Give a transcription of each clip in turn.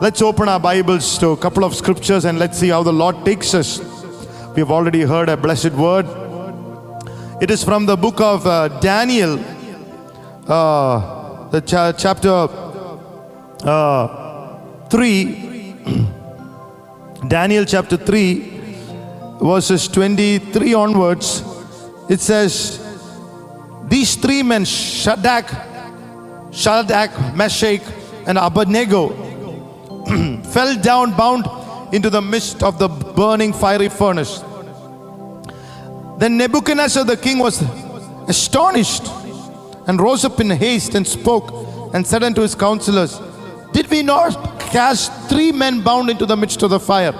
Let's open our Bibles to a couple of scriptures and let's see how the Lord takes us. We've already heard a blessed word. It is from the book of Daniel, the chapter 3, Daniel chapter 3, verses 23 onwards. It says, these three men, Shadrach, Meshach, and Abednego fell down bound into the midst of the burning fiery furnace. Then Nebuchadnezzar the king was astonished and rose up in haste and spoke and said unto his counselors, did we not cast three men bound into the midst of the fire?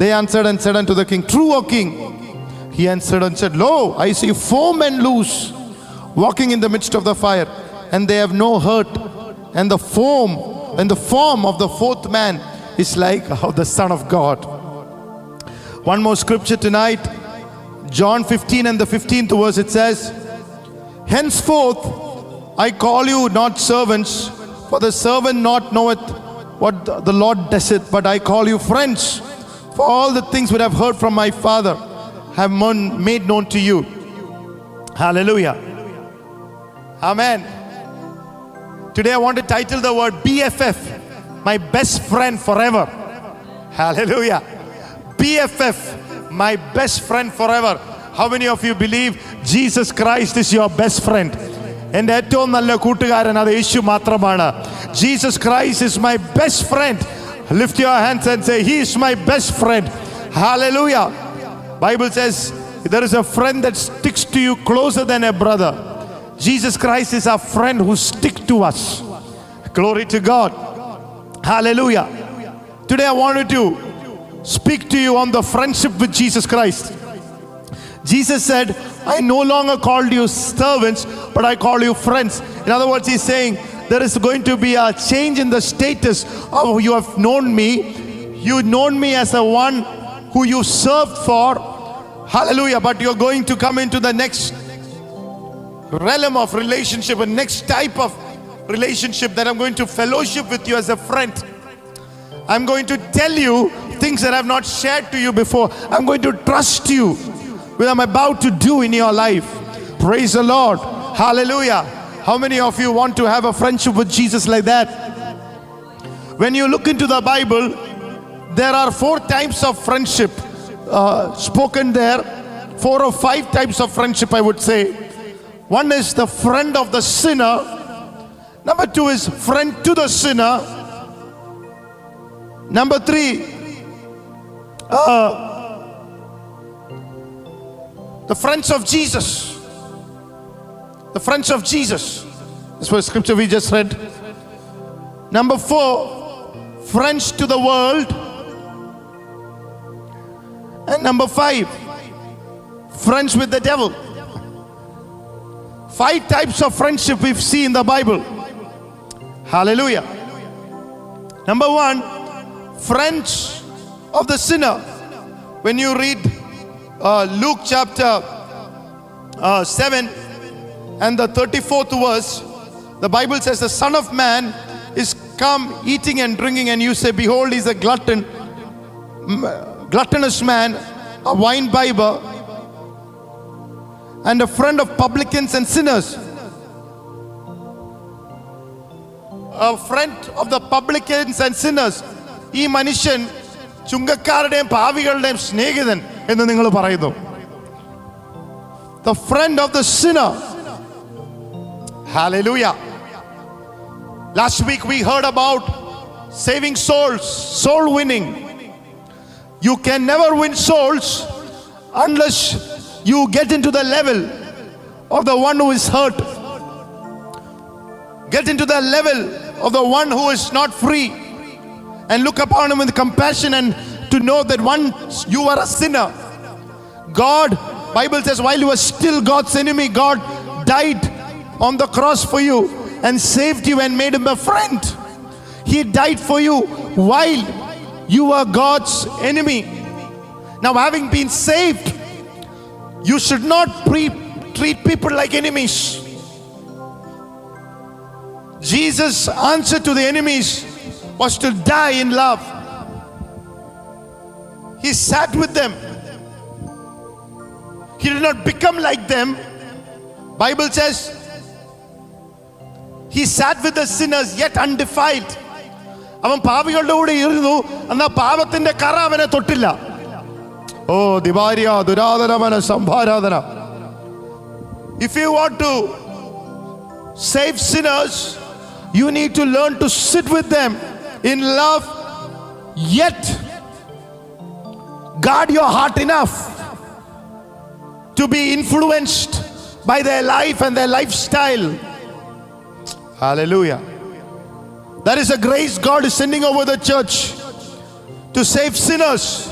They answered and said unto the king, true, O king. He answered and said, lo, I see four men loose, walking in the midst of the fire, and they have no hurt, and the form of the fourth man is like of the Son of God. One more scripture tonight, John 15 and the 15th verse, it says, henceforth I call you not servants, for the servant not knoweth what the Lord doeth, but I call you friends, for all the things which I have heard from my Father have made known to you. Hallelujah. Amen. Today I want to title the word BFF, my best friend forever. Hallelujah. BFF, my best friend forever. How many of you believe Jesus Christ is your best friend? Jesus Christ is my best friend. Lift your hands and say, he is my best friend. Hallelujah. Bible says there is a friend that sticks to you closer than a brother. Jesus Christ is our friend who sticks to us. Glory to God. Hallelujah. Today I wanted to speak to you on the friendship with Jesus Christ. Jesus said, I no longer called you servants, but I call you friends. In other words, he's saying, there is going to be a change in the status of you have known me. You've known me as the one who you served for. Hallelujah. But you're going to come into the next realm of relationship, and next type of relationship that I'm going to fellowship with you as a friend. I'm going to tell you things that I've not shared to you before. I'm going to trust you with what I'm about to do in your life. Praise the Lord. Hallelujah. How many of you want to have a friendship with Jesus like that? When you look into the Bible, there are four types of friendship spoken there. Four or five types of friendship, I would say. One is the friend of the sinner. Number two is friend to the sinner. Number three, the friends of Jesus. The friends of Jesus. That's what scripture we just read. Number four, friends to the world. And number five, friends with the devil. Five types of friendship we see in the Bible. Hallelujah. Number one, friends of the sinner. When you read Luke chapter 7 and the 34th verse, the Bible says the Son of Man is come eating and drinking, and you say, behold, he's a gluttonous man, a winebibber, and a friend of publicans and sinners. A friend of the publicans and sinners. Ee manishan chungakkarude paavigalude snehidan ennu ningal parayunu. The friend of the sinner. Hallelujah. Last week we heard about saving souls, soul winning. You can never win souls unless you get into the level of the one who is hurt. Get into the level of the one who is not free, and look upon him with compassion, and to know that once you are a sinner, God, Bible says, while you were still God's enemy, God died on the cross for you and saved you and made him a friend. He died for you while you were God's enemy. Now, having been saved, you should not treat people like enemies. Jesus answered to the enemies was to die in love. He sat with them. He did not become like them. Bible says he sat with the sinners yet undefiled. Oh, Divaria, Duradharavana, Sambharadhana. If you want to save sinners, you need to learn to sit with them in love, yet guard your heart enough to be influenced by their life and their lifestyle. Hallelujah. That is the grace God is sending over the church to save sinners.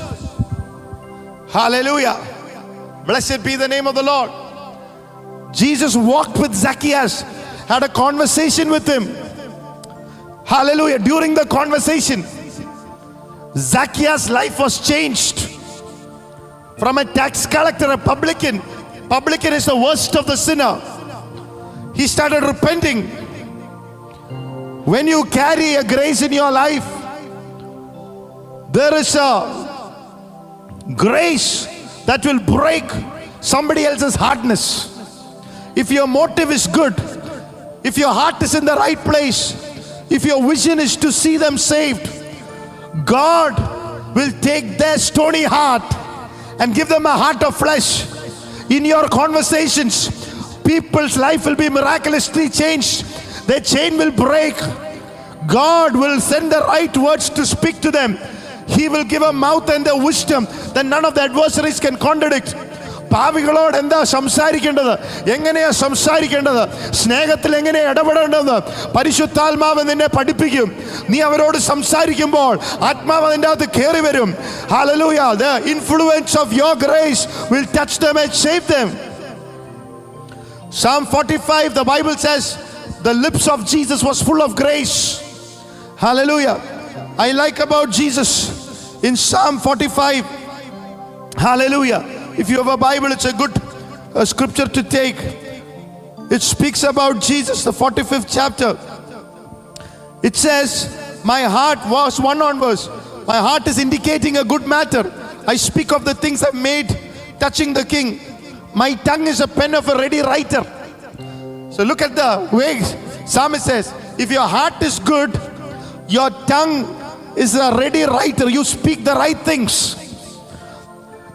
Hallelujah. Blessed be the name of the Lord. Jesus walked with Zacchaeus, had a conversation with him. Hallelujah. During the conversation, Zacchaeus' life was changed from a tax collector, a publican. Publican is the worst of the sinner. He started repenting. When you carry a grace in your life, there is a grace that will break somebody else's hardness. If your motive is good, if your heart is in the right place, if your vision is to see them saved, God will take their stony heart and give them a heart of flesh. In your conversations, people's life will be miraculously changed. Their chain will break. God will send the right words to speak to them. He will give a mouth and a wisdom that none of the adversaries can contradict. പാവികളോട് എന്താ സംസാരിക്കേണ്ടത്, എങ്ങനെയാ സംസാരിക്കേണ്ടത്, സ്നേഹത്തിൽ എങ്ങനെ ഇടപെടേണ്ടത് പരിശുദ്ധാത്മാവ് നിന്നെ പഠിപ്പിക്കും. നീ അവരോട് സംസാരിക്കുമ്പോൾ ആത്മാവ് നിന്റെ അകത്ത് കയറി വരും. Hallelujah. The influence of your grace will touch them and save them. Psalm 45, the Bible says the lips of Jesus was full of grace. Hallelujah. I like about Jesus in Psalm 45. Hallelujah. If you have a Bible, it's a good scripture to take. It speaks about Jesus, the 45th chapter. It says, my heart was one onwards. My heart is indicating a good matter. I speak of the things I've made touching the king. My tongue is a pen of a ready writer. So look at the way Psalmist says, if your heart is good, your tongue is a ready writer. You speak the right things.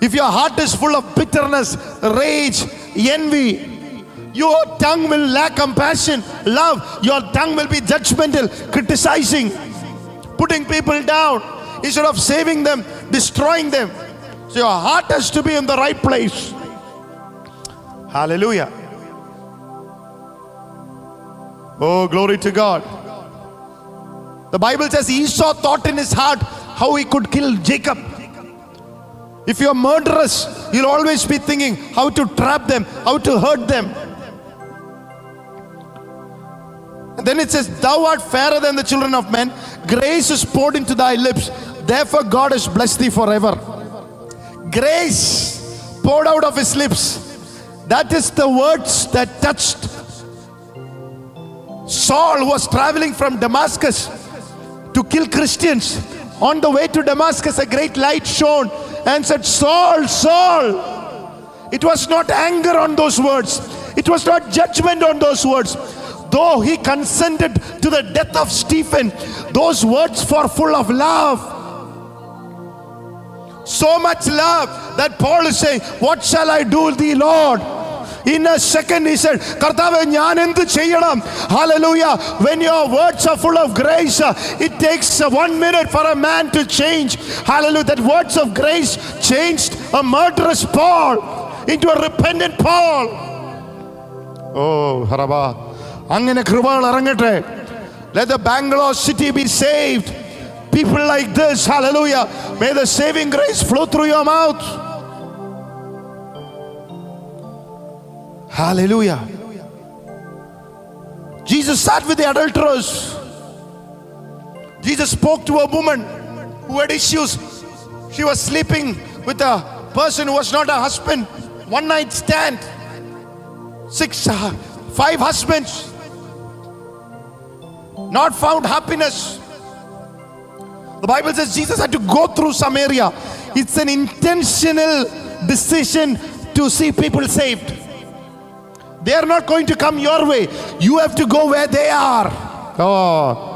If your heart is full of bitterness, rage, envy, your tongue will lack compassion, love. Your tongue will be judgmental, criticizing, putting people down instead of saving them, destroying them. So your heart has to be in the right place. Hallelujah. Oh, glory to God. The Bible says Esau thought in his heart how he could kill Jacob. If you are murderous, you'll always be thinking how to trap them, how to hurt them. And then it says, thou art fairer than the children of men. Grace is poured into thy lips. Therefore God has blessed thee forever. Grace poured out of his lips. That is the words that touched Saul, who was traveling from Damascus to kill Christians. On the way to Damascus, a great light shone and said, Saul, Saul. It was not anger on those words. It was not judgment on those words. Though he consented to the death of Stephen, those words were full of love. So much love that Paul is saying, what shall I do thee, Lord? In a second he said, Kartave njan endu cheyanam. Hallelujah. When your words are full of grace, it takes 1 minute for a man to change. Hallelujah. That words of grace changed a murderous Paul into a repentant Paul. Oh, Haraba. Angane krubal arangate. Let the Bangalore city be saved. People like this. Hallelujah. May the saving grace flow through your mouth. Hallelujah. Jesus sat with the adulterers. Jesus spoke to a woman who had issues. She was sleeping with a person who was not her husband. One night stand. Five husbands. Not found happiness. The Bible says Jesus had to go through Samaria. It's an intentional decision to see people saved. They are not going to come your way. You have to go where they are. Oh.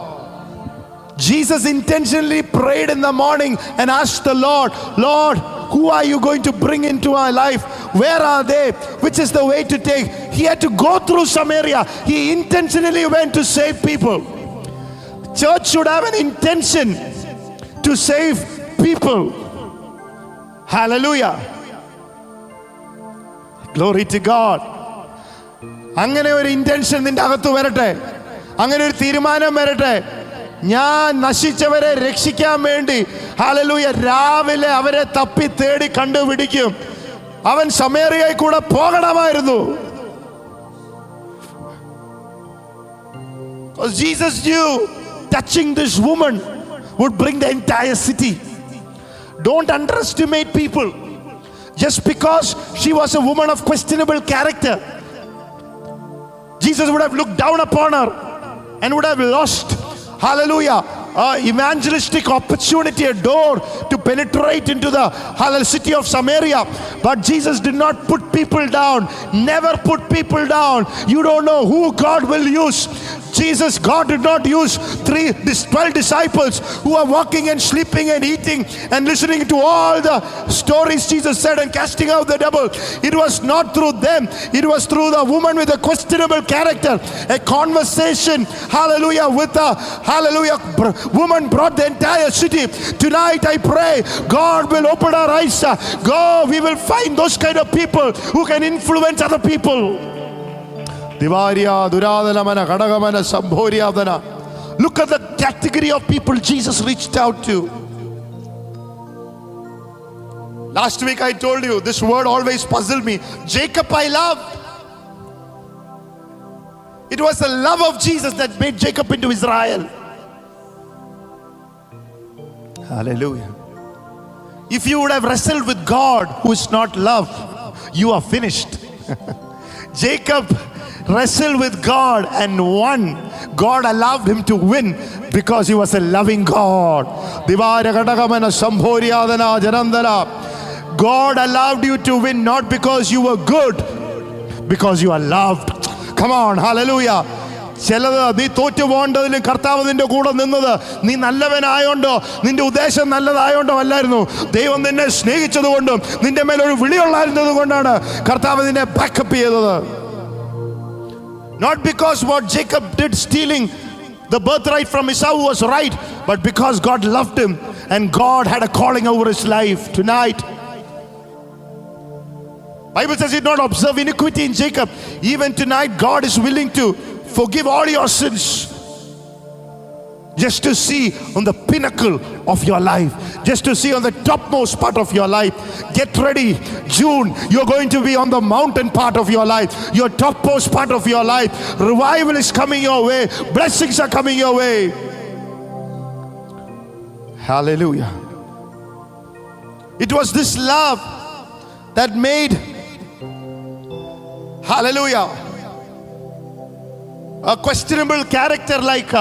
Jesus intentionally prayed in the morning and asked the Lord, Lord, who are you going to bring into our life? Where are they? Which is the way to take? He had to go through Samaria. He intentionally went to save people. Church should have an intention to save people. Hallelujah. Glory to God. Angane oru intention ninte agathu varatte. Angane oru thirumanam varatte. ഞാൻ നശിച്ചവരെ രക്ഷിക്കാൻ വേണ്ടി hallelujah രാവിലെ അവരെ തപ്പി തേടി കണ്ടുപിടിക്കും. അവൻ ശമേറിയയിൽ കൂടെ പോകണമായിരുന്നു. Because Jesus knew touching this woman would bring the entire city. Don't underestimate people just because she was a woman of questionable character. Jesus would have looked down upon her and would have lost, hallelujah, evangelistic opportunity, a door to penetrate into the city of Samaria. But Jesus did not put people down. Never put people down. You don't know who God will use. Jesus, God did not use 12 disciples who are walking and sleeping and eating and listening to all the stories Jesus said and casting out the devil. It was not through them. It was through the woman with a questionable character. A conversation, hallelujah, with a woman brought the entire city. Tonight I pray God will open our eyes. Go, we will find those kind of people who can influence other people. Look at the category of people Jesus reached out to. Last week I told you, this word always puzzled me. Jacob I love. It was the love of Jesus that made Jacob into Israel. Hallelujah. If you would have wrestled with God who is not love, you are finished. Jacob wrestled with God and won. God allowed him to win because he was a loving God. God allowed you to win not because you were good, because you are loved. Come on, hallelujah. ചിലത് നീ തോറ്റുപോകേണ്ടതിലും കർത്താവ് നിന്റെ കൂടെ നിന്നത് നീ നല്ലവനായോണ്ടോ നിന്റെ ഉദ്ദേശം നല്ലതായോണ്ടോ അല്ലായിരുന്നു. ദൈവം നിന്നെ സ്നേഹിച്ചത് കൊണ്ടും നിന്റെ മേലൊരു വിളിയുള്ളായിരുന്നത് കൊണ്ടാണ് കർത്താവ് നിന്നെ ബാക്കപ്പ് ചെയ്തത്. Not because what Jacob did, stealing the birthright from Esau, was right, but because God loved him and God had a calling over his life. Tonight, Bible says he did not observe iniquity in Jacob. Even tonight, God is willing to forgive all your sins just to see on the pinnacle of your life, just to see on the topmost part of your life. Get ready, June, you're going to be on the mountain part of your life, your topmost part of your life. Revival is coming your way. Blessings are coming your way. Hallelujah. It was this love that made, hallelujah, a questionable character like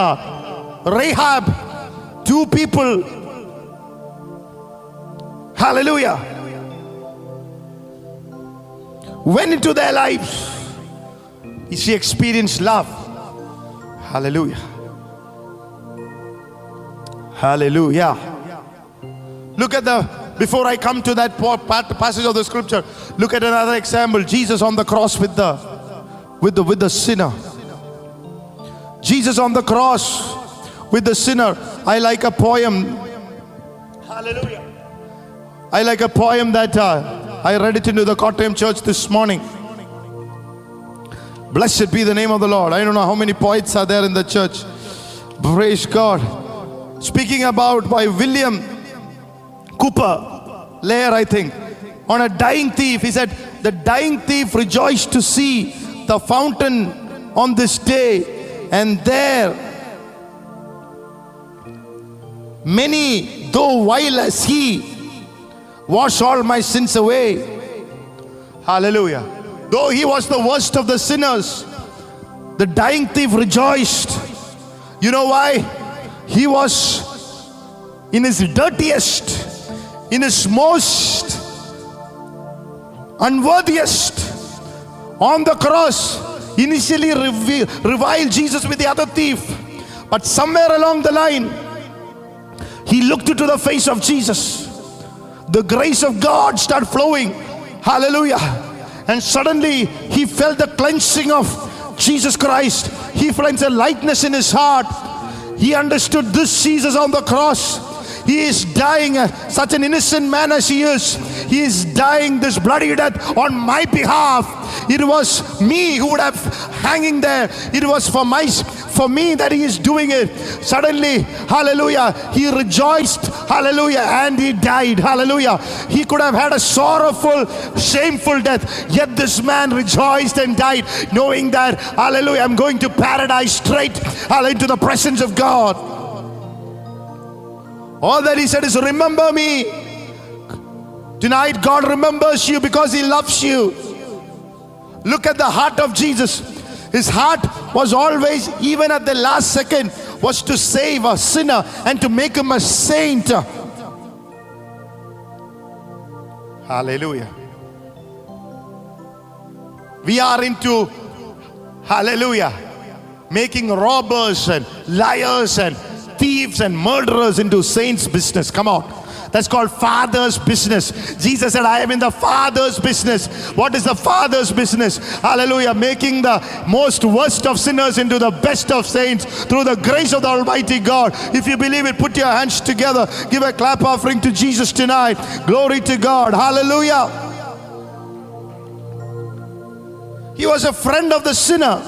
Rahab, two people, hallelujah, went into their lives. She experienced love. Hallelujah. Hallelujah. Look at the, before I come to that passage of the scripture, look at another example. Jesus on the cross with the sinner. Jesus on the cross with the sinner. I like a poem. Hallelujah. I like a poem that I read it into the Kottayam church this morning. Blessed be the name of the Lord. I don't know how many poets are there in the church. Praise God. Speaking about by William Cooper, Lair, I think, on a dying thief. He said, the dying thief rejoiced to see the fountain on this day, and there many, though vile as he, wash all my sins away. Hallelujah. Though he was the worst of the sinners, the dying thief rejoiced. You know why? He was in his dirtiest, in his most unworthiest, on the cross, initially reviled Jesus with the other thief. But somewhere along the line, he looked into the face of Jesus. The grace of God started flowing. Hallelujah. And suddenly he felt the cleansing of Jesus Christ. He felt a lightness in his heart. He understood this Jesus on the cross. He is dying, such an innocent man as he is. He is dying this bloody death on my behalf. It was me who would have hanging there. It was for me that he is doing it. Suddenly, hallelujah, he rejoiced, hallelujah, and he died, hallelujah. He could have had a sorrowful, shameful death, yet this man rejoiced and died, knowing that, hallelujah, I'm going to paradise straight, hallelujah, into the presence of God. All that he said is, remember me. Tonight God remembers you because he loves you. Look at the heart of Jesus. His heart was always, even at the last second, was to save a sinner and to make him a saint. Hallelujah. We are into, hallelujah, making robbers and liars and thieves and murderers into saints' business. Come on. That's called Father's business. Jesus said, I am in the Father's business. What is the Father's business? Hallelujah. Making the most worst of sinners into the best of saints through the grace of the Almighty God. If you believe it, put your hands together. Give a clap offering to Jesus tonight. Glory to God. Hallelujah. He was a friend of the sinner.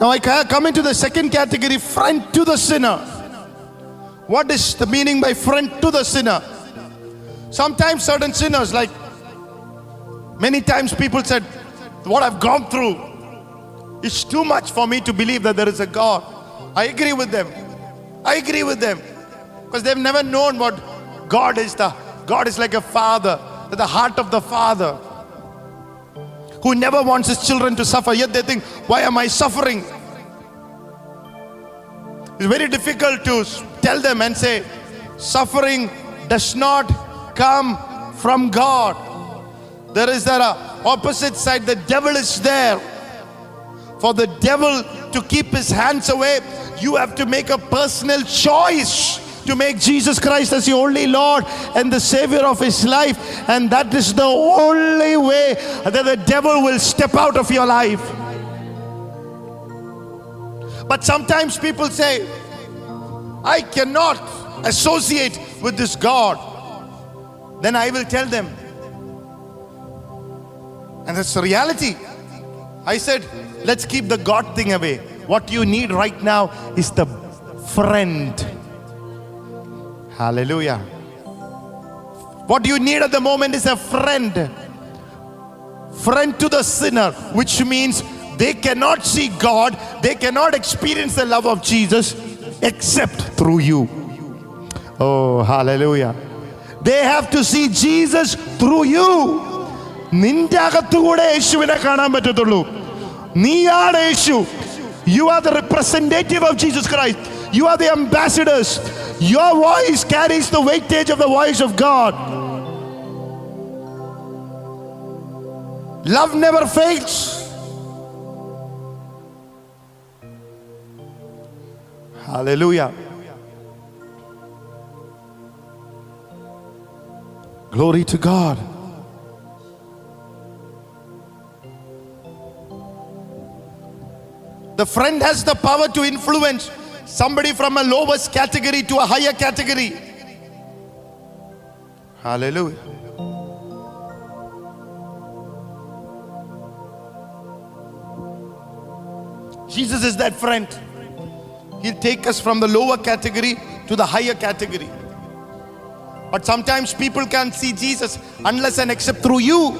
Now I come into the second category, friend to the sinner. What is the meaning by friend to the sinner? Sometimes certain sinners, like many times people said, what I've gone through, it's too much for me to believe that there is a God. I agree with them. Because they've never known what God is. God is like a father, the heart of the father, who never wants his children to suffer, yet they think, why am I suffering? It's very difficult to tell them and say, suffering does not come from God. There is that opposite side, the devil is there. For the devil to keep his hands away, you have to make a personal choice to make Jesus Christ as the only Lord and the Savior of his life. And that is the only way that the devil will step out of your life. But sometimes people say, I cannot associate with this God. Then I will tell them. And that's the reality. I said, let's keep the God thing away. What you need right now is the friend. Hallelujah. What you need at the moment is a friend. Friend to the sinner, which means they cannot see God, they cannot experience the love of Jesus except through you. Oh, hallelujah. They have to see Jesus through you. You are the representative of Jesus Christ. You are the ambassadors. Your voice carries the weightage of the voice of God. Love never fails. Hallelujah. Glory to God. The friend has the power to influence somebody from a lowest category to a higher category. Hallelujah. Jesus is that friend. He'll take us from the lower category to the higher category. But sometimes people can't see Jesus unless and except through you.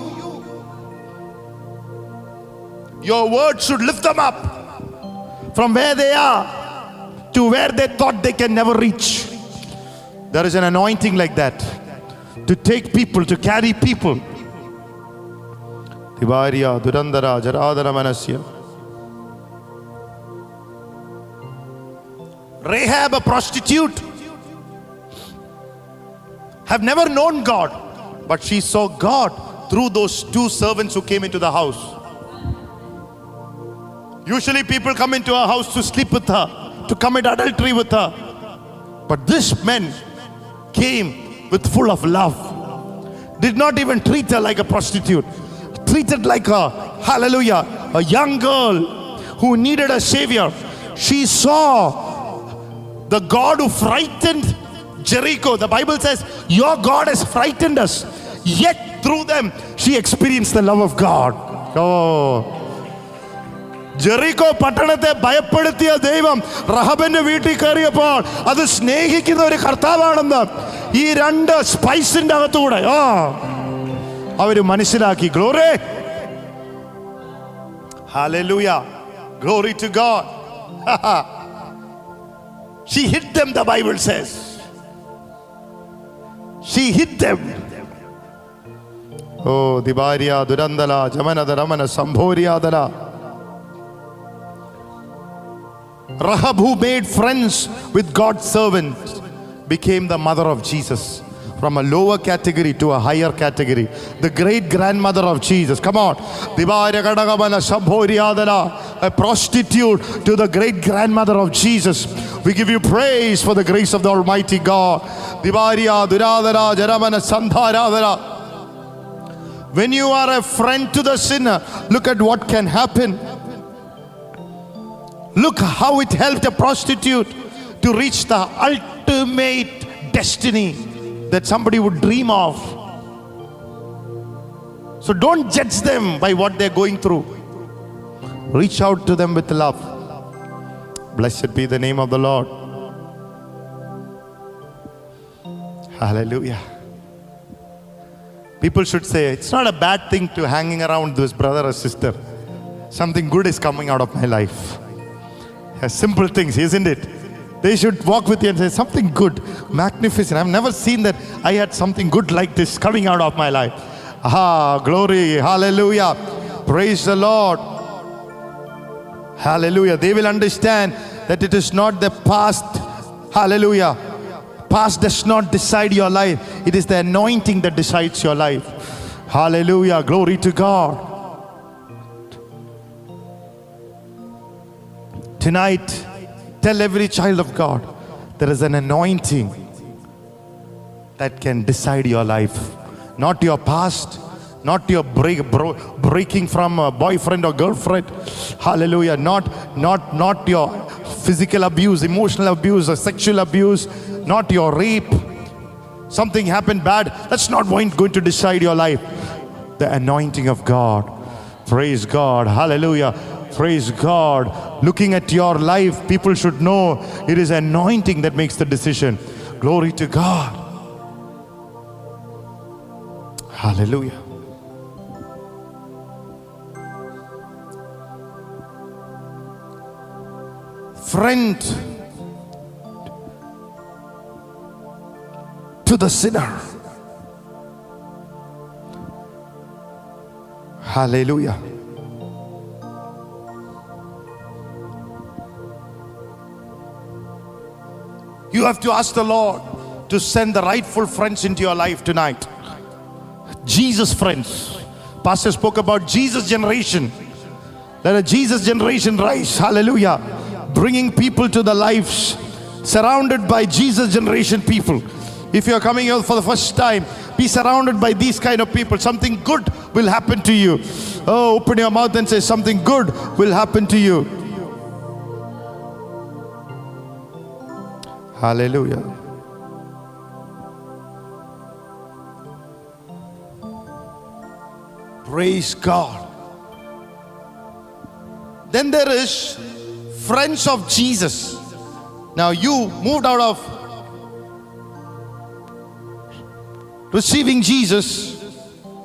Your words should lift them up from where they are to where they thought they can never reach. There is an anointing like that, to take people, to carry people. Rahab, a prostitute, have never known God, but she saw God through those two servants who came into the house. Usually people come into her house to sleep with her, to commit adultery with her. But this man came with full of love. Did not even treat her like a prostitute. Treated like a, hallelujah, a young girl who needed a savior. She saw the God who frightened Jericho. The Bible says, your God has frightened us. Yet through them, she experienced the love of God. Oh. Jericho Patanate Bayapadatiya Devam Rahabende Viti Karyapal Ada Snehikidori Kartavananda E Randa Spice in Davatura. Oh, how are you, Manisilaki? Glory. Hallelujah. Glory to God. She hit them, the Bible says. She hit them. Oh, Dibaria, Durandala, Jamanada Ramana, Sambhoriadala. Rahab, who made friends with God's servant, became the mother of Jesus, from a lower category to a higher category, the great grandmother of Jesus. Come on. A prostitute to the great grandmother of Jesus. We give you praise for the grace of the Almighty God. When you are a friend to the sinner, look at what can happen. Look how it helped a prostitute to reach the ultimate destiny that somebody would dream of. So don't judge them by what they're going through. Reach out to them with love. Blessed be the name of the Lord. Hallelujah. People should say, it's not a bad thing to hanging around this brother or sister. Something good is coming out of my life. Simple things, isn't it? They should walk with you and say, something good, magnificent. I've never seen that I had something good like this coming out of my life. Ah, glory, hallelujah. Praise the Lord. Hallelujah. They will understand that it is not the past. Hallelujah. Past does not decide your life. It is the anointing that decides your life. Hallelujah. Glory to God. Tonight, tell every child of God, there is an anointing that can decide your life. Not your past, not your breaking from a boyfriend or girlfriend. Hallelujah. Not your physical abuse, emotional abuse, or sexual abuse. Not your rape. Something happened bad. That's not going to decide your life. The anointing of God. Praise God. Hallelujah. Praise God. Looking at your life, people should know it is anointing that makes the decision. Glory to God. Hallelujah. Friend to the sinner. Hallelujah. You have to ask the Lord to send the rightful friends into your life tonight. Jesus friends. Pastor spoke about Jesus generation. Let a Jesus generation rise. Hallelujah. Bringing people to the lives. Surrounded by Jesus generation people. If you are coming here for the first time, be surrounded by these kind of people. Something good will happen to you. Oh, open your mouth and say, something good will happen to you. Hallelujah. Praise God. Then there is friends of Jesus. Now you moved out of receiving Jesus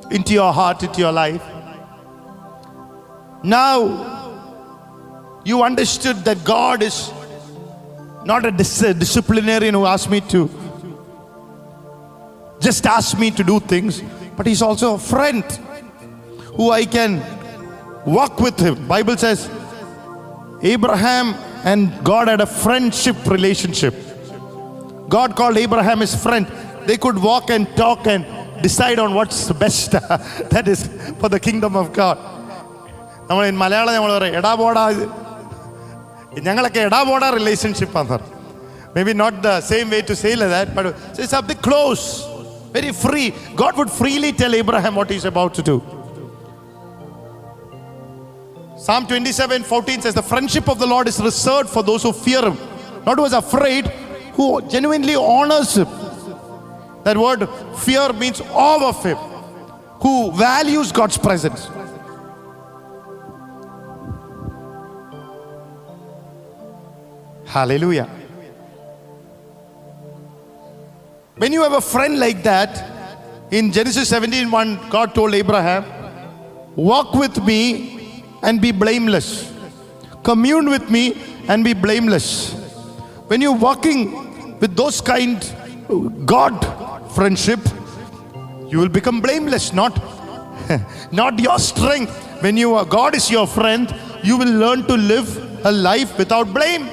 into your heart, into your life. Now you understood that God is not a disciplinarian who asked me to just ask me to do things, but he's also a friend who I can walk with him. Bible says Abraham and God had a friendship relationship. God called Abraham his friend. They could walk and talk and decide on what's best. That is for the kingdom of God. In Malayalam, relationship. Maybe not the same way to say like that, but it's a bit close, very free. God would freely tell Abraham what he's about to do. Psalm 27:14 says, the friendship of the Lord is reserved for those who fear him. Not who is afraid, who genuinely honors him. That word fear means awe of him, who values God's presence. Hallelujah. When you have a friend like that, in Genesis 17:1, God told Abraham, walk with me and be blameless. Commune with me and be blameless. When you're walking with those kind God friendship, you will become blameless, not your strength. When you are, God is your friend, you will learn to live a life without blame.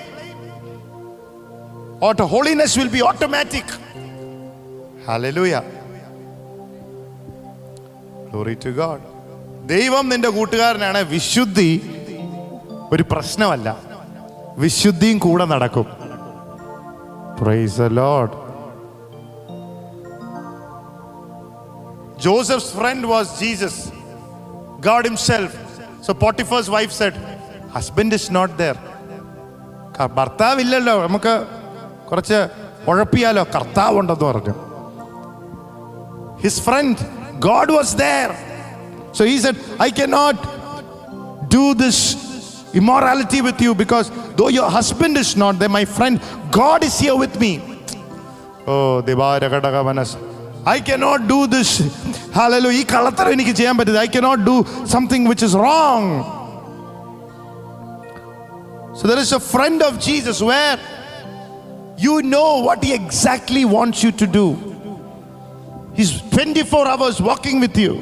Auto holiness will be automatic. Hallelujah. Glory to God. Devam ninde kootukarnana vishuddhi oru prashnamalla. Vishuddhiyum kooda nadakkum. Praise the Lord. Joseph's friend was Jesus, God himself. So Potiphar's wife said, husband is not there. Barthavillallo namakku korache olappiyalo karthavu undennu paranju. His friend, God was there. So he said, I cannot do this immorality with you because though your husband is not there, my friend, God is here with me. Oh, I cannot do this. Hallelujah. I cannot do something which is wrong. So there is a friend of Jesus where you know what he exactly wants you to do. He's 24 hours walking with you.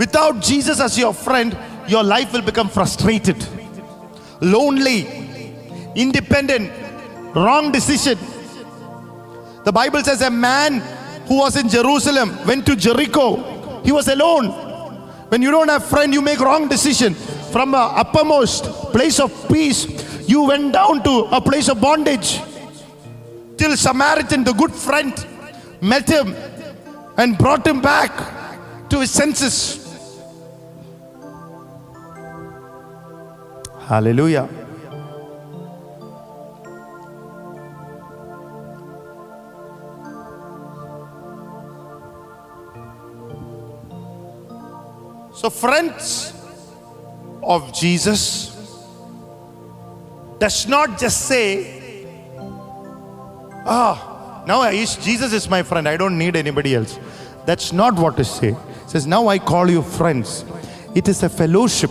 Without Jesus as your friend, your life will become frustrated, lonely, independent, wrong decision. The Bible says a man who was in Jerusalem went to Jericho. He was alone. When you don't have a friend, you make wrong decision. From an uppermost place of peace, you went down to a place of bondage. Till Samaritan, the good friend, met him and brought him back to his senses. Hallelujah. So friends of Jesus does not just say, now Jesus is my friend, I don't need anybody else. That's not what it says. It says, now I call you friends. It is a fellowship.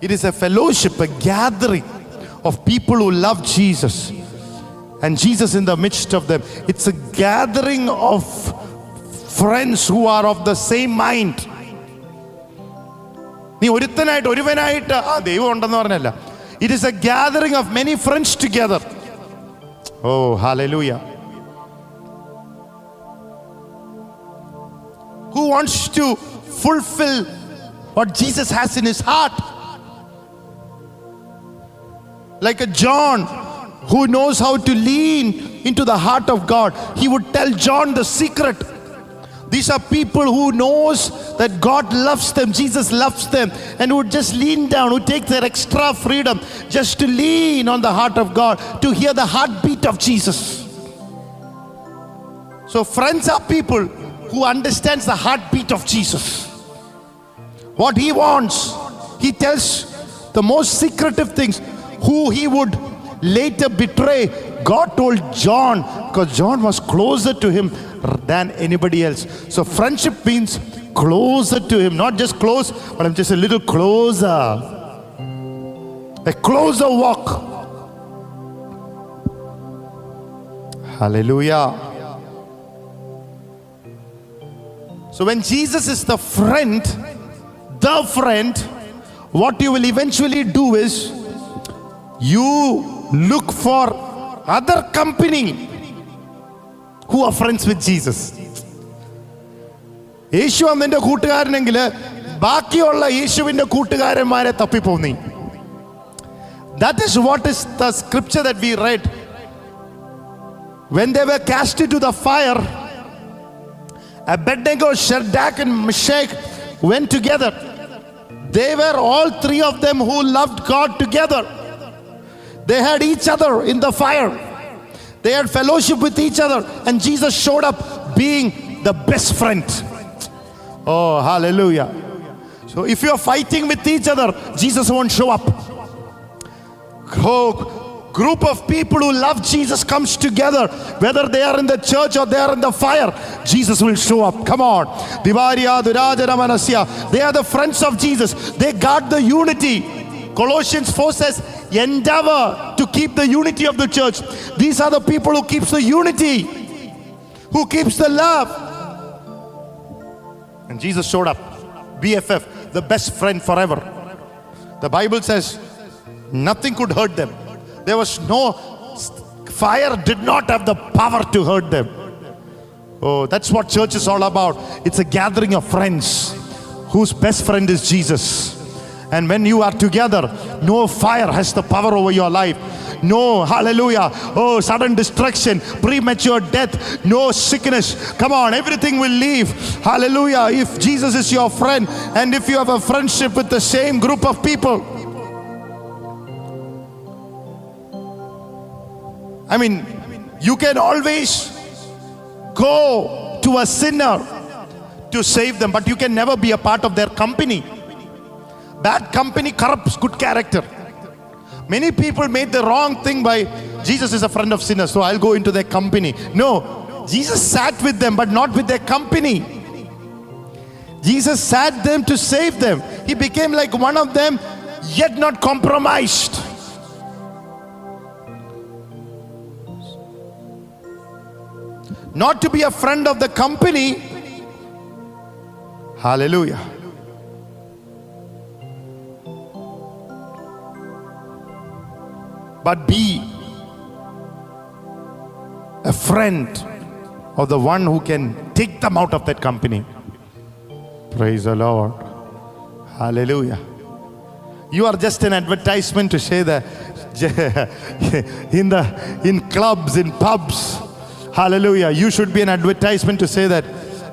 It is a fellowship, a gathering of people who love Jesus. And Jesus in the midst of them. It's a gathering of friends who are of the same mind. It is a gathering of many friends together. Oh, hallelujah. Who wants to fulfill what Jesus has in his heart? Like a John who knows how to lean into the heart of God. He would tell John the secret. These are people who knows that God loves them, Jesus loves them, and would just lean down, who take their extra freedom just to lean on the heart of God, to hear the heartbeat of Jesus. So friends are people who understands the heartbeat of Jesus. What he wants, he tells the most secretive things, who he would later betray. God told John, because John was closer to him than anybody else. So friendship means closer to him, not just close, but I'm just a little closer, a closer walk. Hallelujah. So when Jesus is the friend, what you will eventually do is you look for other company who are friends with Jesus. Yeshu avante kootukaranengile baakiyulla Yeshuvinte kootukaranmare thappi povni. That is what is the scripture that we read. When they were cast into the fire, Abednego, Shadrach and Meshach went together. They were all three of them who loved God together. They had each other in the fire. They had fellowship with each other, and Jesus showed up being the best friend. Oh, hallelujah. So if you are fighting with each other, Jesus won't show up. Oh, group of people who love Jesus comes together, whether they are in the church or they are in the fire, Jesus will show up. Come on. They are the friends of Jesus. They guard the unity. Colossians 4 says, endeavor to keep the unity of the church. These are the people who keeps the unity, who keeps the love. And Jesus showed up. BFF, the best friend forever. The Bible says nothing could hurt them. There was no fire, did not have the power to hurt them. Oh, that's what church is all about. It's a gathering of friends whose best friend is Jesus. And when you are together, no fire has the power over your life. No, hallelujah, oh, sudden destruction, premature death, no sickness. Come on, everything will leave. Hallelujah, if Jesus is your friend, and if you have a friendship with the same group of people. I mean, you can always go to a sinner to save them, but you can never be a part of their company. Bad company corrupts good character. Many people made the wrong thing by Jesus is a friend of sinners, so I'll go into their company. No, Jesus sat with them, but not with their company. Jesus sat them to save them. He became like one of them, yet not compromised. Not to be a friend of the company. Hallelujah. But be a friend of the one who can take them out of that company. Praise the Lord. Hallelujah. You are just an advertisement to say that in clubs, in pubs. Hallelujah. You should be an advertisement to say that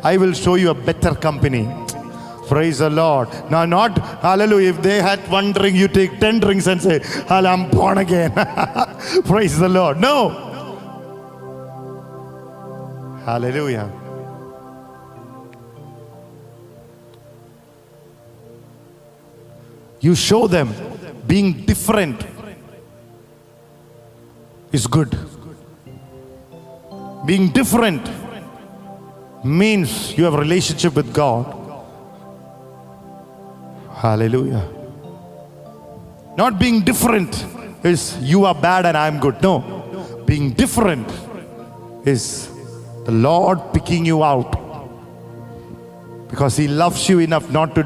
I will show you a better company. Praise the Lord. Now, not, hallelujah, if they had one drink, you take 10 drinks and say, I'm born again. Praise the Lord. No. Hallelujah. You show them being different is good. Being different means you have a relationship with God. Hallelujah. Not being different is you are bad and I'm good. No. Being different is the Lord picking you out, because He loves you enough not to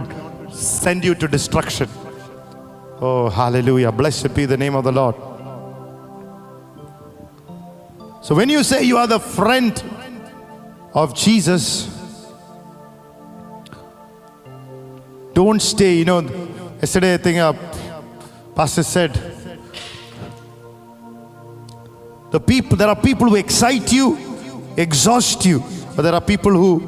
send you to destruction. Oh, hallelujah. Blessed be the name of the Lord. So when you say you are the friend of Jesus, don't stay. You know, yesterday I think pastor said, there are people who excite you, exhaust you, but there are people who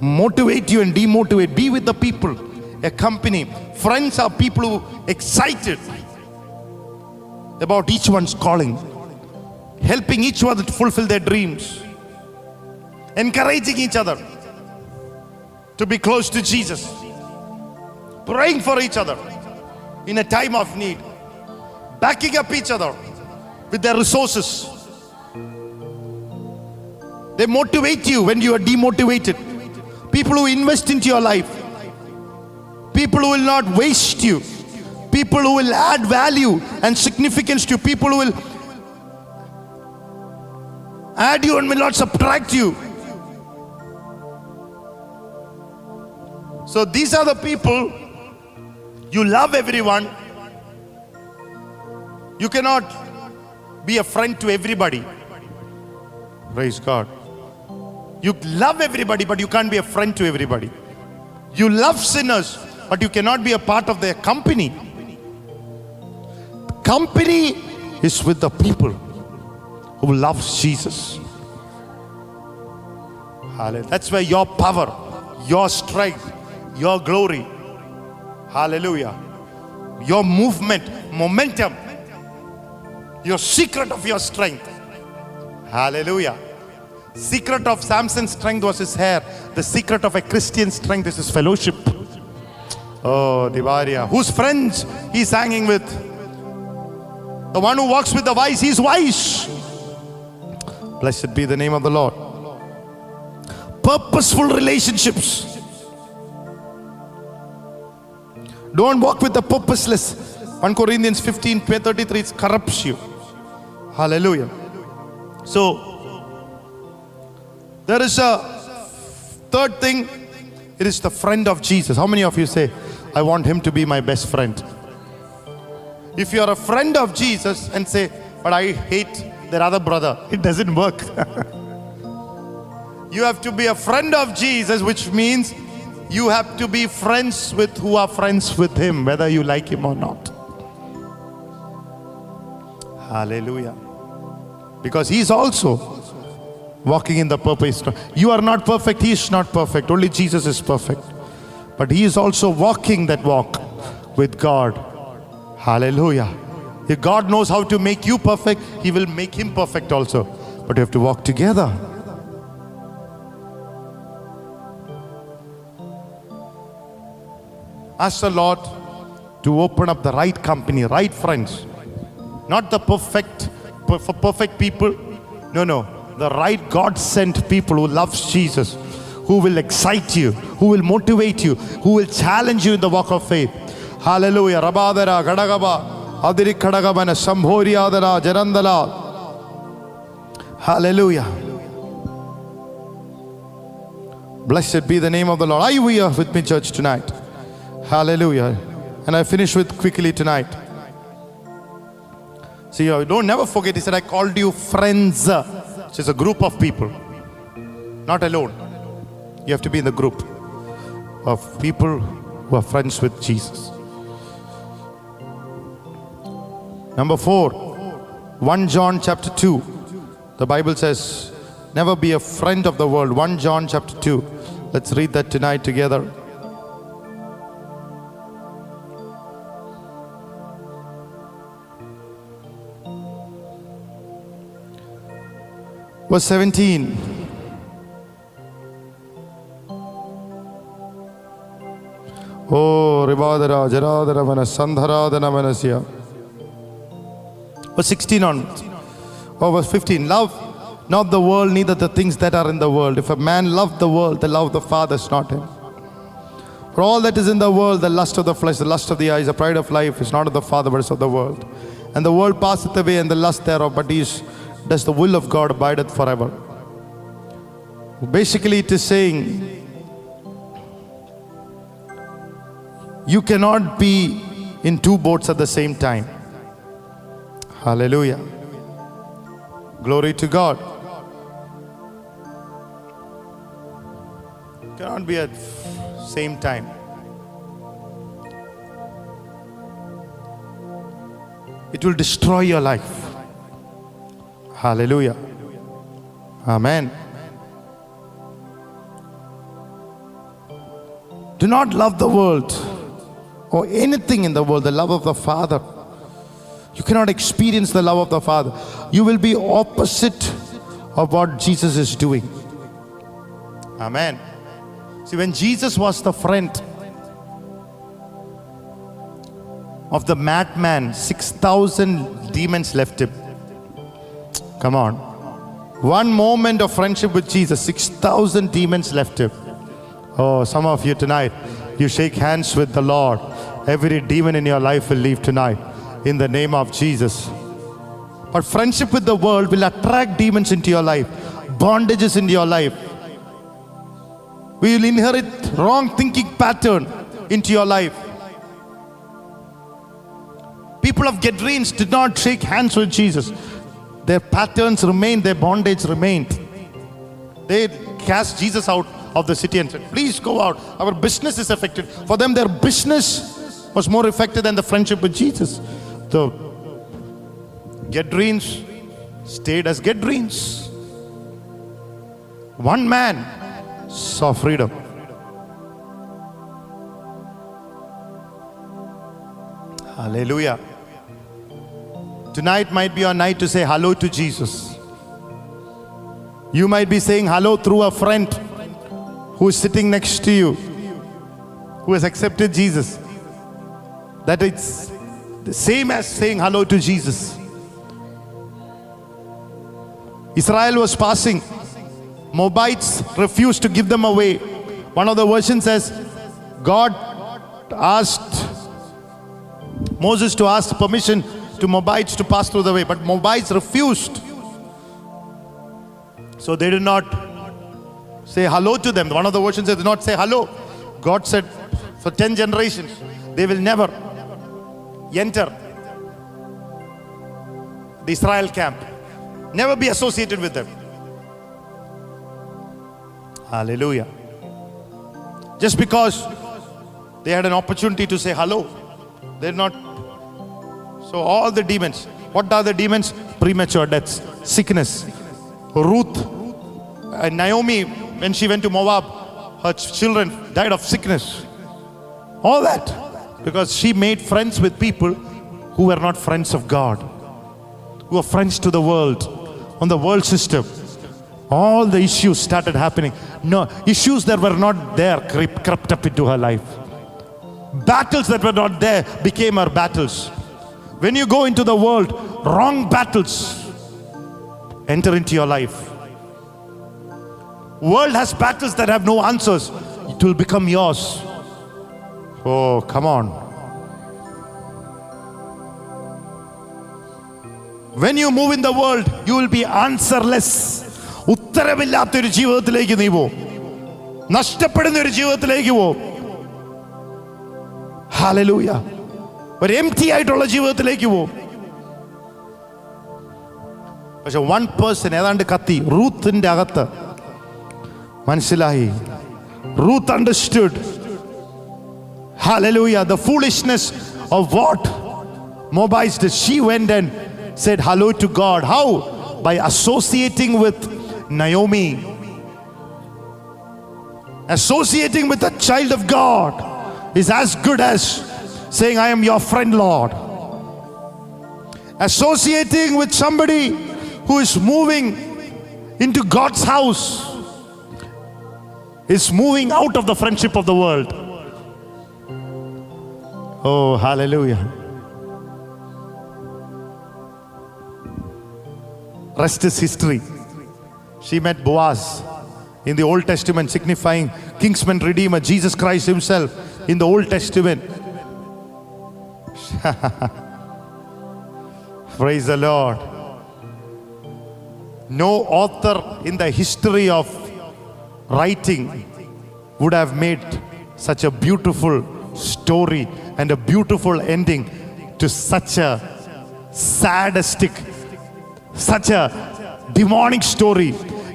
motivate you and demotivate. Be with the people, a company. Friends are people who excited about each one's calling, helping each other to fulfill their dreams, encouraging each other to be close to Jesus, praying for each other in a time of need, backing up each other with their resources. They motivate you when you are demotivated. People who invest into your life, people who will not waste you, people who will add value and significance to you, people who will add you and will not subtract you. So these are the people You love everyone. You cannot be a friend to everybody. Praise God. You love everybody, but you can't be a friend to everybody. You love sinners, but you cannot be a part of their company. The company is with the people who love Jesus. Hallelujah. That's where your power, your strength, your glory, hallelujah, your movement, momentum, your secret of your strength, hallelujah. Secret of Samson's strength was his hair. The secret of a Christian's strength is his fellowship. Oh, Divaria. Whose friends he's hanging with? The one who walks with the wise, he's wise. Blessed be the name of the Lord. Purposeful relationships. Don't walk with the purposeless. 1 Corinthians 15:33, it corrupts you. Hallelujah. So, there is a third thing. It is the friend of Jesus. How many of you say, I want him to be my best friend? If you are a friend of Jesus and say, but I hate their other brother, it doesn't work. You have to be a friend of Jesus, which means you have to be friends with who are friends with him, whether you like him or not. Hallelujah. Because he's also walking in the purpose. You are not perfect, he is not perfect. Only Jesus is perfect. But he is also walking that walk with God. Hallelujah. If God knows how to make you perfect, he will make him perfect also. But you have to walk together. Ask the Lord to open up the right company, right friends. Not the perfect, for perfect people. No, no. The right God-sent people who loves Jesus, who will excite you, who will motivate you, who will challenge you in the walk of faith. Hallelujah. Rabadara, Gadagaba, Adirik Kadagabana, Samhoriadara, Jarandala. Hallelujah. Blessed be the name of the Lord. Are you here with me, church, tonight? Hallelujah. And I finish with quickly tonight. See, don't never forget, he said, I called you friends. It's a group of people, not alone. You have to be in the group of people who are friends with Jesus. Number 4, 1 John chapter 2. The Bible says, never be a friend of the world. 1 John chapter 2. Let's read that tonight together. Verse 17. Oh, Ribadara, Jaradara, Sandharadana, Manasya. Verse 16 on. Oh, verse 15. Love not the world, neither the things that are in the world. If a man love the world, the love of the Father is not him. For all that is in the world, the lust of the flesh, the lust of the eyes, the pride of life, is not of the Father, but is of the world. And the world passeth away, and the lust thereof, but he is. Does the will of God abideth forever? Basically, it is saying you cannot be in two boats at the same time. Hallelujah. Glory to God. You cannot be at the same time. It will destroy your life. Hallelujah. Amen. Do not love the world or anything in the world, the love of the Father. You cannot experience the love of the Father. You will be opposite of what Jesus is doing. Amen. See, when Jesus was the friend of the madman, 6,000 demons left him. Come on. One moment of friendship with Jesus, 6,000 demons left him. Oh, some of you tonight, you shake hands with the Lord. Every demon in your life will leave tonight in the name of Jesus. But friendship with the world will attract demons into your life, bondages into your life. We will inherit wrong thinking pattern into your life. People of Gadarenes did not shake hands with Jesus. Their patterns remained, their bondage remained. They cast Jesus out of the city and said, please go out, our business is affected. For them, their business was more affected than the friendship with Jesus. So Gadarenes stayed as Gadarenes. One man saw freedom. Hallelujah. Tonight might be your night to say hello to Jesus. You might be saying hello through a friend who is sitting next to you, who has accepted Jesus. That it's the same as saying hello to Jesus. Israel was passing. Moabites refused to give them away. One of the versions says, God asked Moses to ask permission to Moabites to pass through the way, but Moabites refused. So they did not say hello to them. One of the versions said, did not say hello. God said, for 10 generations, they will never enter the Israel camp. Never be associated with them. Hallelujah. Just because they had an opportunity to say hello, they're not. So all the demons, what are the demons? Premature deaths, sickness. Ruth and Naomi, when she went to Moab, her children died of sickness. All that because she made friends with people who were not friends of God, who were friends to the world, on the world system. All the issues started happening. No, issues that were not there crept up into her life. Battles that were not there became her battles. When you go into the world, wrong battles enter into your life. World has battles that have no answers. It will become yours. Oh, come on. When you move in the world, you will be answerless. ഉത്തരമില്ലാത്തൊരു ജീവിതത്തിലേക്ക് നീ പോ, നഷ്ടപ്പെടുന്ന ഒരു ജീവിതത്തിലേക്ക് പോ. Hallelujah. ഒരു empty ആയിട്ടുള്ള ജീവിതത്തിലേക്ക് പോ. പക്ഷെ വൺ പേഴ്സൺ ഏതാണ്ട് കത്തി റൂത്തിന്റെ അകത്ത് മനസ്സിലായി. Ruth understood. Hallelujah. The foolishness of what Moabites did. She went and said hello to God. How? By associating with Naomi, associating with a child of God is as good as saying, I am your friend, Lord. Associating with somebody who is moving into God's house is moving out of the friendship of the world. Oh, hallelujah. Rest is history. She met Boaz in the Old Testament, signifying Kingsman Redeemer, Jesus Christ himself in the Old Testament. Praise the Lord. No author in the history of writing would have made such a beautiful story and a beautiful ending to such a sadistic, such a demonic story.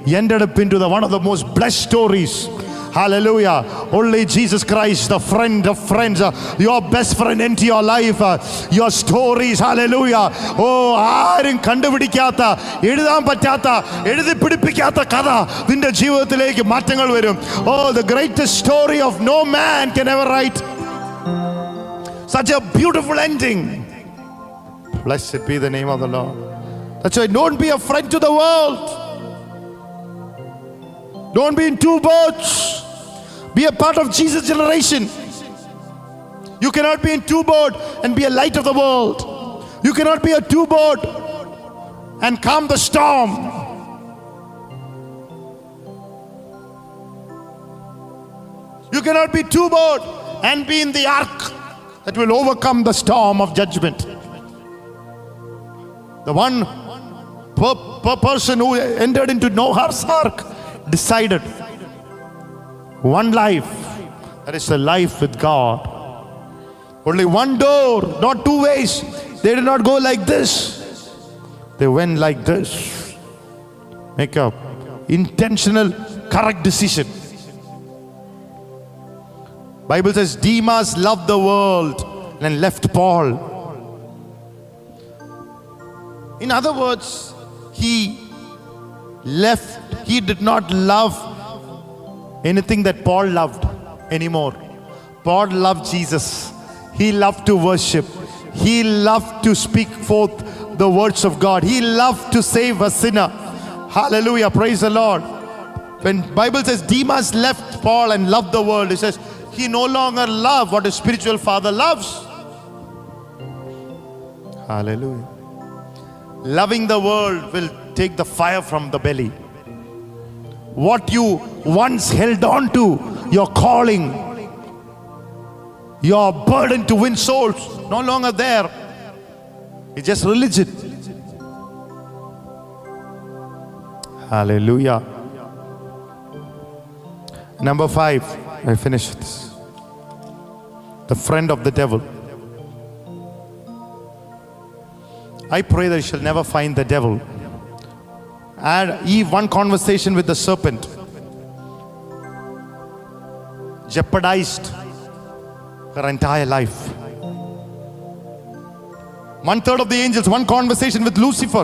He ended up into one of the most blessed stories. Hallelujah. Only Jesus Christ, the friend of friends, your best friend into your life, your stories. Hallelujah. Oh, aarum kandupidikatha, ezhuthan pattatha, ezhuthi pidipikatha katha ninde jeevathilekku maatangal varum. Oh, the greatest story of no man can ever write. Such a beautiful ending. Blessed be the name of the Lord. That's why don't be a friend to the world. Don't be in two boats. Be a part of Jesus' generation. You cannot be in two boats and be a light of the world. You cannot be a two boat and calm the storm. You cannot be two boat and be in the ark that will overcome the storm of judgment. The one person who entered into Noah's ark decided one life, that is the life with God. Only one door, not two ways. They did not go like this. They went like this. Make up. Intentional, correct decision. Bible says Demas loved the world and left Paul. In other words, he left. He did not love anything that Paul loved anymore. Paul loved Jesus. He loved to worship. He loved to speak forth the words of God. He loved to save a sinner. Hallelujah. Praise the Lord. When the Bible says Demas left Paul and loved the world, it says he no longer loved what a spiritual father loves. Hallelujah. Loving the world will take the fire from the belly. What you once held on to, your calling, your burden to win souls, no longer there. It's just religion. Hallelujah. Number 5, I finish this. The friend of the devil. I pray that you shall never find the devil. And Eve, one conversation with the serpent jeopardized her entire life. 1/3 of the angels, one conversation with Lucifer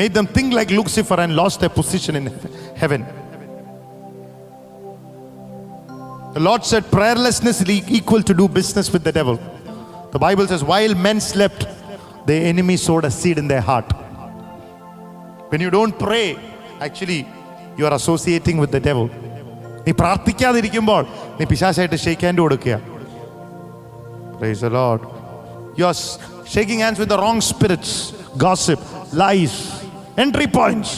made them think like Lucifer and lost their position in heaven. The Lord said prayerlessness is equal to do business with the devil. The Bible says while men slept, the enemy sowed a seed in their heart. When you don't pray, actually, you are associating with the devil. Praise the Lord. You are shaking hands with the wrong spirits, gossip, lies, entry points,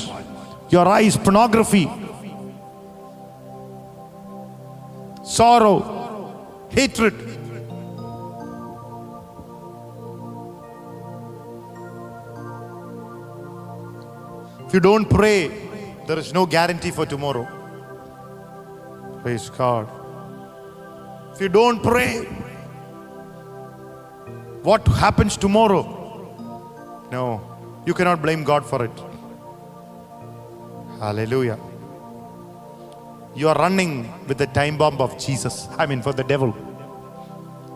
your eyes, pornography, sorrow, hatred. If you don't pray, there is no guarantee for tomorrow. Praise God. If you don't pray, what happens tomorrow? No, you cannot blame God for it. Hallelujah. You are running with the time bomb of Jesus. I mean, for the devil.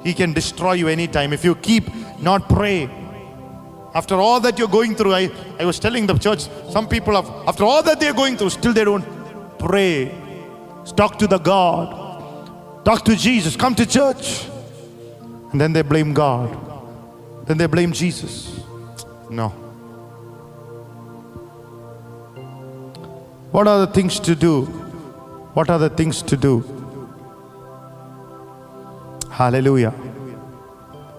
He can destroy you anytime. If you keep not praying, after all that you're going through, I was telling the church, some people have, after all that they're going through, still they don't pray. Talk to the God. Talk to Jesus. Come to church. And then they blame God. Then they blame Jesus. No. What are the things to do? What are the things to do? Hallelujah.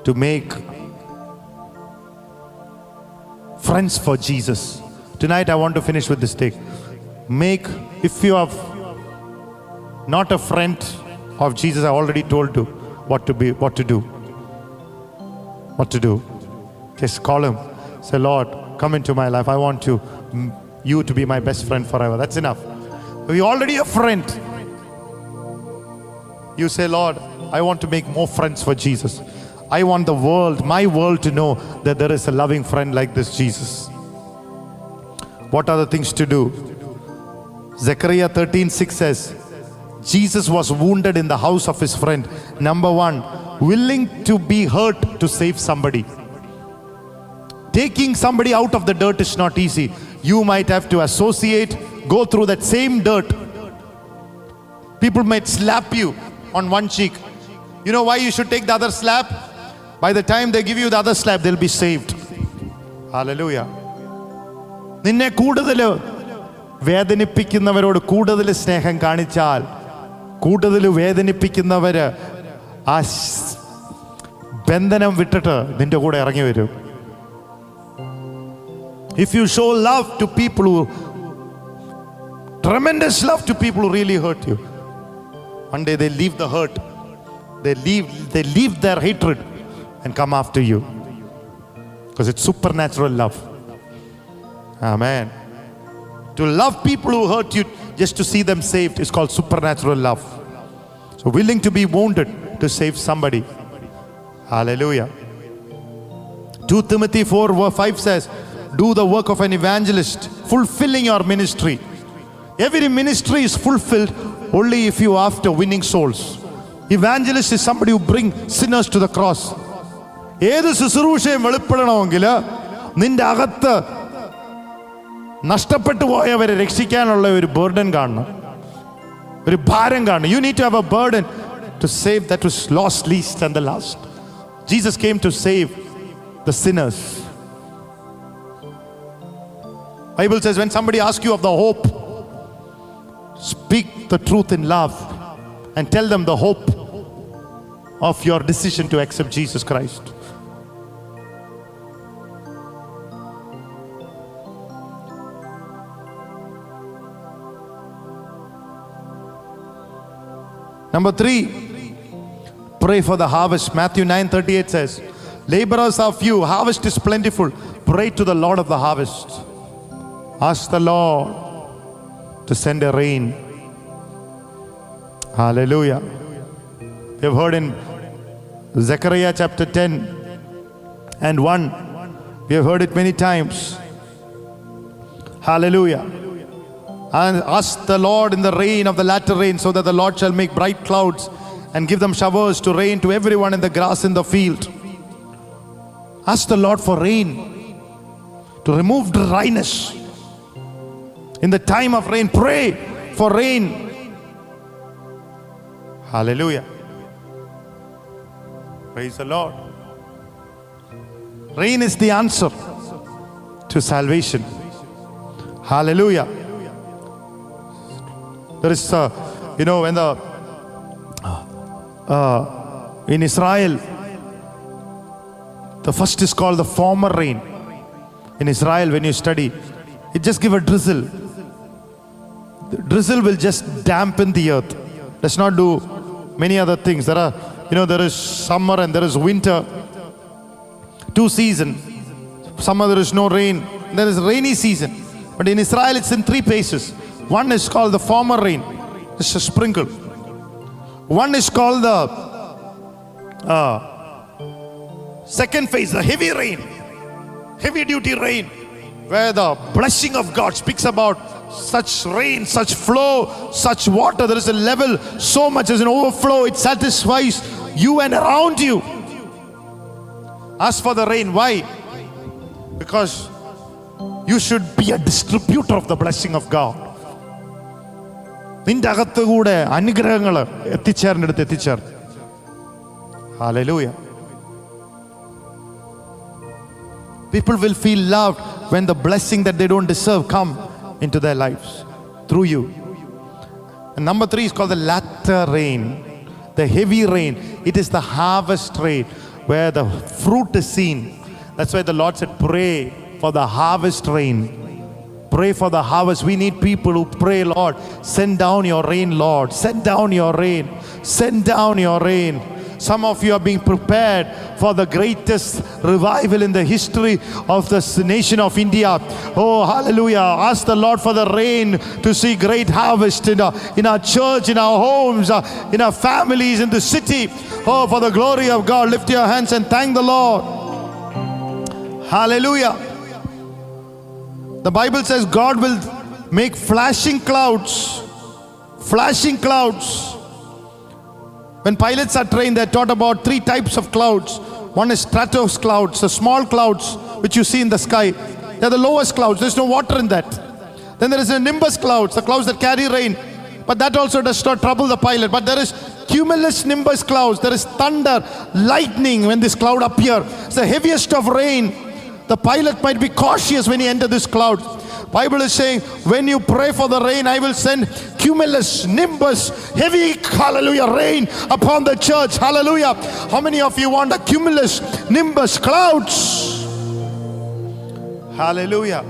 To make friends for Jesus. Tonight I want to finish with this take. Make, if you are not a friend of Jesus, I already told you what to do. Just call him. Say, Lord, come into my life. I want you to be my best friend forever. That's enough. You're already a friend. You say, Lord, I want to make more friends for Jesus. I want the world, my world, to know that there is a loving friend like this Jesus. What are the things to do? Zechariah 13:6 says, Jesus was wounded in the house of his friend. Number 1, willing to be hurt to save somebody. Taking somebody out of the dirt is not easy. You might have to associate, go through that same dirt. People might slap you on one cheek. You know why you should take the other slap? By the time they give you the other slap, they'll be saved. Hallelujah. നിന്നെ കൂടുതൽ വേദനിപ്പിക്കുന്നവരോട് കൂടുതൽ സ്നേഹം കാണിച്ചാൽ കൂടുതൽ വേദനിപ്പിക്കുന്നവര് ആ ബന്ധനം വിട്ടിട്ട് നിന്റെ കൂടെ ഇറങ്ങി വരും. If you show love to people who, tremendous love to people who really hurt you, one day they leave the hurt. They leave their hatred and come after you. Because it's supernatural love. Amen. To love people who hurt you just to see them saved is called supernatural love. So willing to be wounded to save somebody. Hallelujah. 2 Timothy 4:5 says, do the work of an evangelist, fulfilling your ministry. Every ministry is fulfilled only if you are after winning souls. Evangelist is somebody who brings sinners to the cross. You need to have a burden to save that was lost, least and the last. Jesus came to save the sinners. Bible says, when somebody asks you of the hope, speak the truth in love and tell them the hope of your decision to accept Jesus Christ. Number 3, pray for the harvest. Matthew 9:38 says, laborers are few, harvest is plentiful. Pray to the Lord of the harvest. Ask the Lord to send a rain. Hallelujah. We have heard in Zechariah chapter 10 and 1, we have heard it many times. Hallelujah. And ask the Lord in the rain of the latter rain, so that the Lord shall make bright clouds and give them showers to rain to everyone in the grass in the field. Ask the Lord for rain, to remove dryness. In the time of rain, pray for rain. Hallelujah. Praise the Lord. Rain is the answer to salvation. Hallelujah. There is, when the in Israel, the first is called the former rain. In Israel, when you study, it just give a drizzle. The drizzle will just dampen the earth. Let's not do many other things. There are, there is summer and there is winter. 2 seasons. Summer there is no rain. There is rainy season. But in Israel, it's in 3 phases. One is called the former rain, just a sprinkle. One is called the second phase, the heavy rain, heavy duty rain, where the blessing of God speaks about such rain, such flow, such water. There is a level, so much as an overflow, it satisfies you and around you. Ask for the rain. Why? Because you should be a distributor of the blessing of God. Hallelujah. People will feel loved when the blessing that they don't deserve come into their lives through you. And number 3 is called the latter rain, the heavy rain. It is the harvest rain where the fruit is seen. That's why the Lord said, pray for the harvest rain. Pray for the harvest. We need people who pray, Lord, send down your rain, Lord. Send down your rain. Send down your rain. Some of you are being prepared for the greatest revival in the history of this nation of India. Oh, hallelujah. Ask the Lord for the rain to see great harvest in our church, in our homes, in our families, in the city. Oh, for the glory of God. Lift your hands and thank the Lord. Hallelujah. The Bible says God will make flashing clouds. When pilots are trained, they're taught about 3 types of clouds. One is stratos clouds, the small clouds which you see in the sky. They're the lowest clouds, there's no water in that. Then there is a nimbus clouds, the clouds that carry rain. But that also does not trouble the pilot. But there is cumulus nimbus clouds, there is thunder, lightning when this cloud appears. It's the heaviest of rain. The pilot might be cautious when he enters this cloud. Bible is saying, when you pray for the rain, I will send cumulus, nimbus, heavy, hallelujah, rain upon the church. Hallelujah. How many of you want a cumulus, nimbus, clouds? Hallelujah.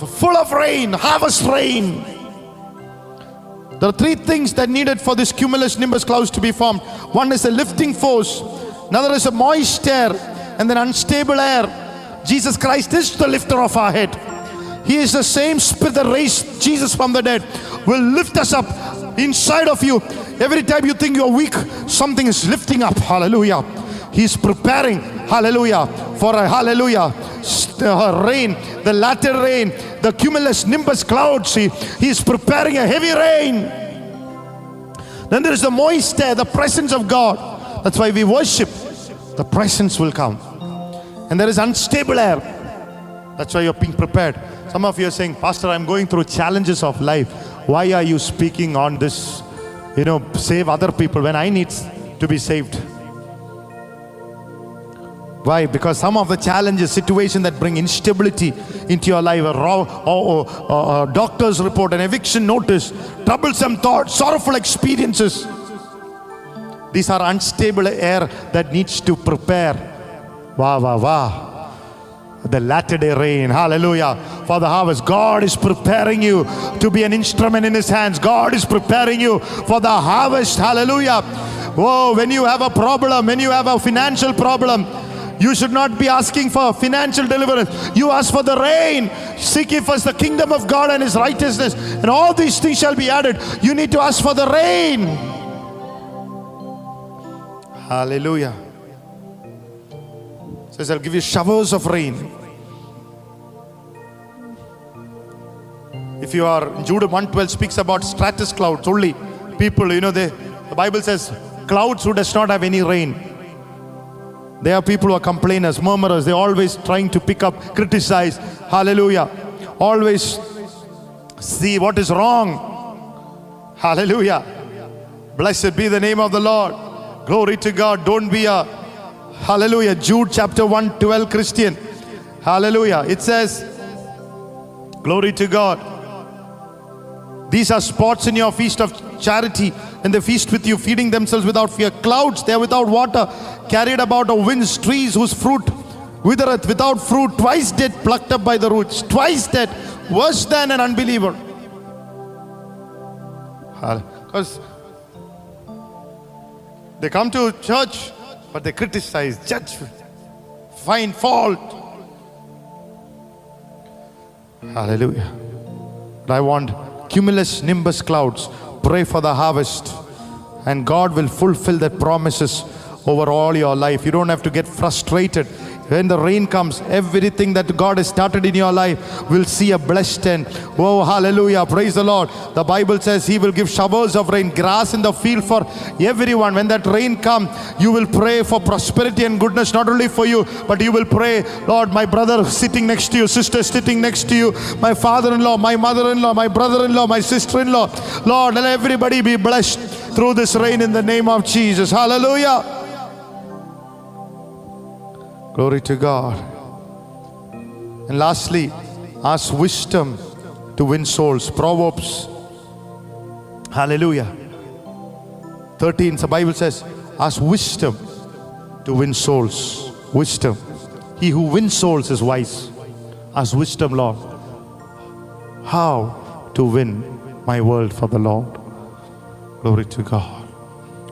Full of rain, harvest rain. There are 3 things that needed for this cumulus, nimbus, clouds to be formed. One is a lifting force. Another is a moist air and then unstable air. Jesus Christ is the lifter of our head. He is the same spirit that raised Jesus from the dead, will lift us up inside of you. Every time you think you're weak, something is lifting up. Hallelujah. He's preparing Hallelujah. For a hallelujah. Rain, the latter rain, the cumulus nimbus cloud. See, he's preparing a heavy rain. Then there is the moist air, the presence of God. That's why we worship. The presence will come. And there is unstable air. That's why you're being prepared. Some of you are saying, Pastor, I'm going through challenges of life. Why are you speaking on this, you know, save other people when I need to be saved? Why? Because some of the challenges, situations that bring instability into your life, a doctor's report, an eviction notice, troublesome thoughts, sorrowful experiences. These are unstable air that needs to prepare. Wah, wah, wah. The latter day rain. Hallelujah. For the harvest. God is preparing you to be an instrument in His hands. God is preparing you for the harvest. Hallelujah. Whoa, when you have a problem, when you have a financial problem, you should not be asking for financial deliverance. You ask for the rain. Seek ye first the kingdom of God and His righteousness, and all these things shall be added. You need to ask for the rain. Hallelujah. It says, I'll give you showers of rain. If you are, Jude 1:12 speaks about stratus clouds only. People, you know, the Bible says, clouds who does not have any rain. There are people who are complainers, murmurers. They're always trying to pick up, criticize. Hallelujah. Always see what is wrong. Hallelujah. Blessed be the name of the Lord. Glory to God. Don't be a, hallelujah, Jude chapter 1:12 Christian. Hallelujah. It says, glory to God. These are spots in your feast of charity, and they feast with you, feeding themselves without fear. Clouds, they are without water, carried about of winds. Trees whose fruit withereth, without fruit, twice dead, plucked up by the roots. Twice dead, worse than an unbeliever. Because they come to church, but they criticize, judge, find fault. Hallelujah. But I want cumulus nimbus clouds. Pray for the harvest, and God will fulfill that promises over all your life. You don't have to get frustrated. When the rain comes, everything that God has started in your life will see a blessed end. Oh, hallelujah. Praise the Lord. The Bible says He will give showers of rain, grass in the field for everyone. When that rain comes, you will pray for prosperity and goodness, not only for you, but you will pray, Lord, my brother sitting next to you, sister sitting next to you, my father-in-law, my mother-in-law, my brother-in-law, my sister-in-law. Lord, let everybody be blessed through this rain in the name of Jesus. Hallelujah. Glory to God. And lastly, ask wisdom to win souls. Proverbs, hallelujah, 13, the Bible says, ask wisdom to win souls. Wisdom. He who wins souls is wise. Ask wisdom, Lord, how to win my world for the Lord. Glory to God.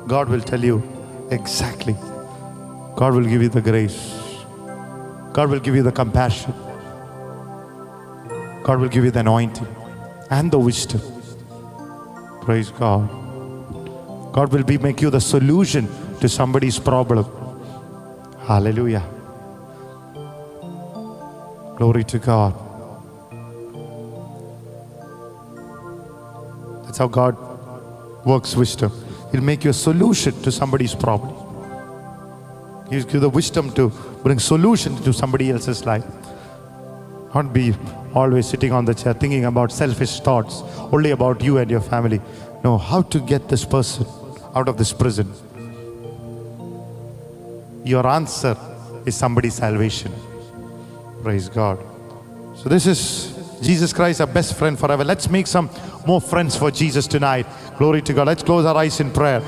God will tell you exactly. God will give you the grace. God will give you the compassion. God will give you the anointing and the wisdom. Praise God. God will make you the solution to somebody's problem. Hallelujah. Glory to God. That's how God works wisdom. He'll make you a solution to somebody's problem. He will give the wisdom to bring solution to somebody else's life. Not be always sitting on the chair thinking about selfish thoughts, only about you and your family. No, how to get this person out of this prison? Your answer is somebody's salvation. Praise God. So this is Jesus Christ, our best friend forever. Let's make some more friends for Jesus tonight. Glory to God. Let's close our eyes in prayer.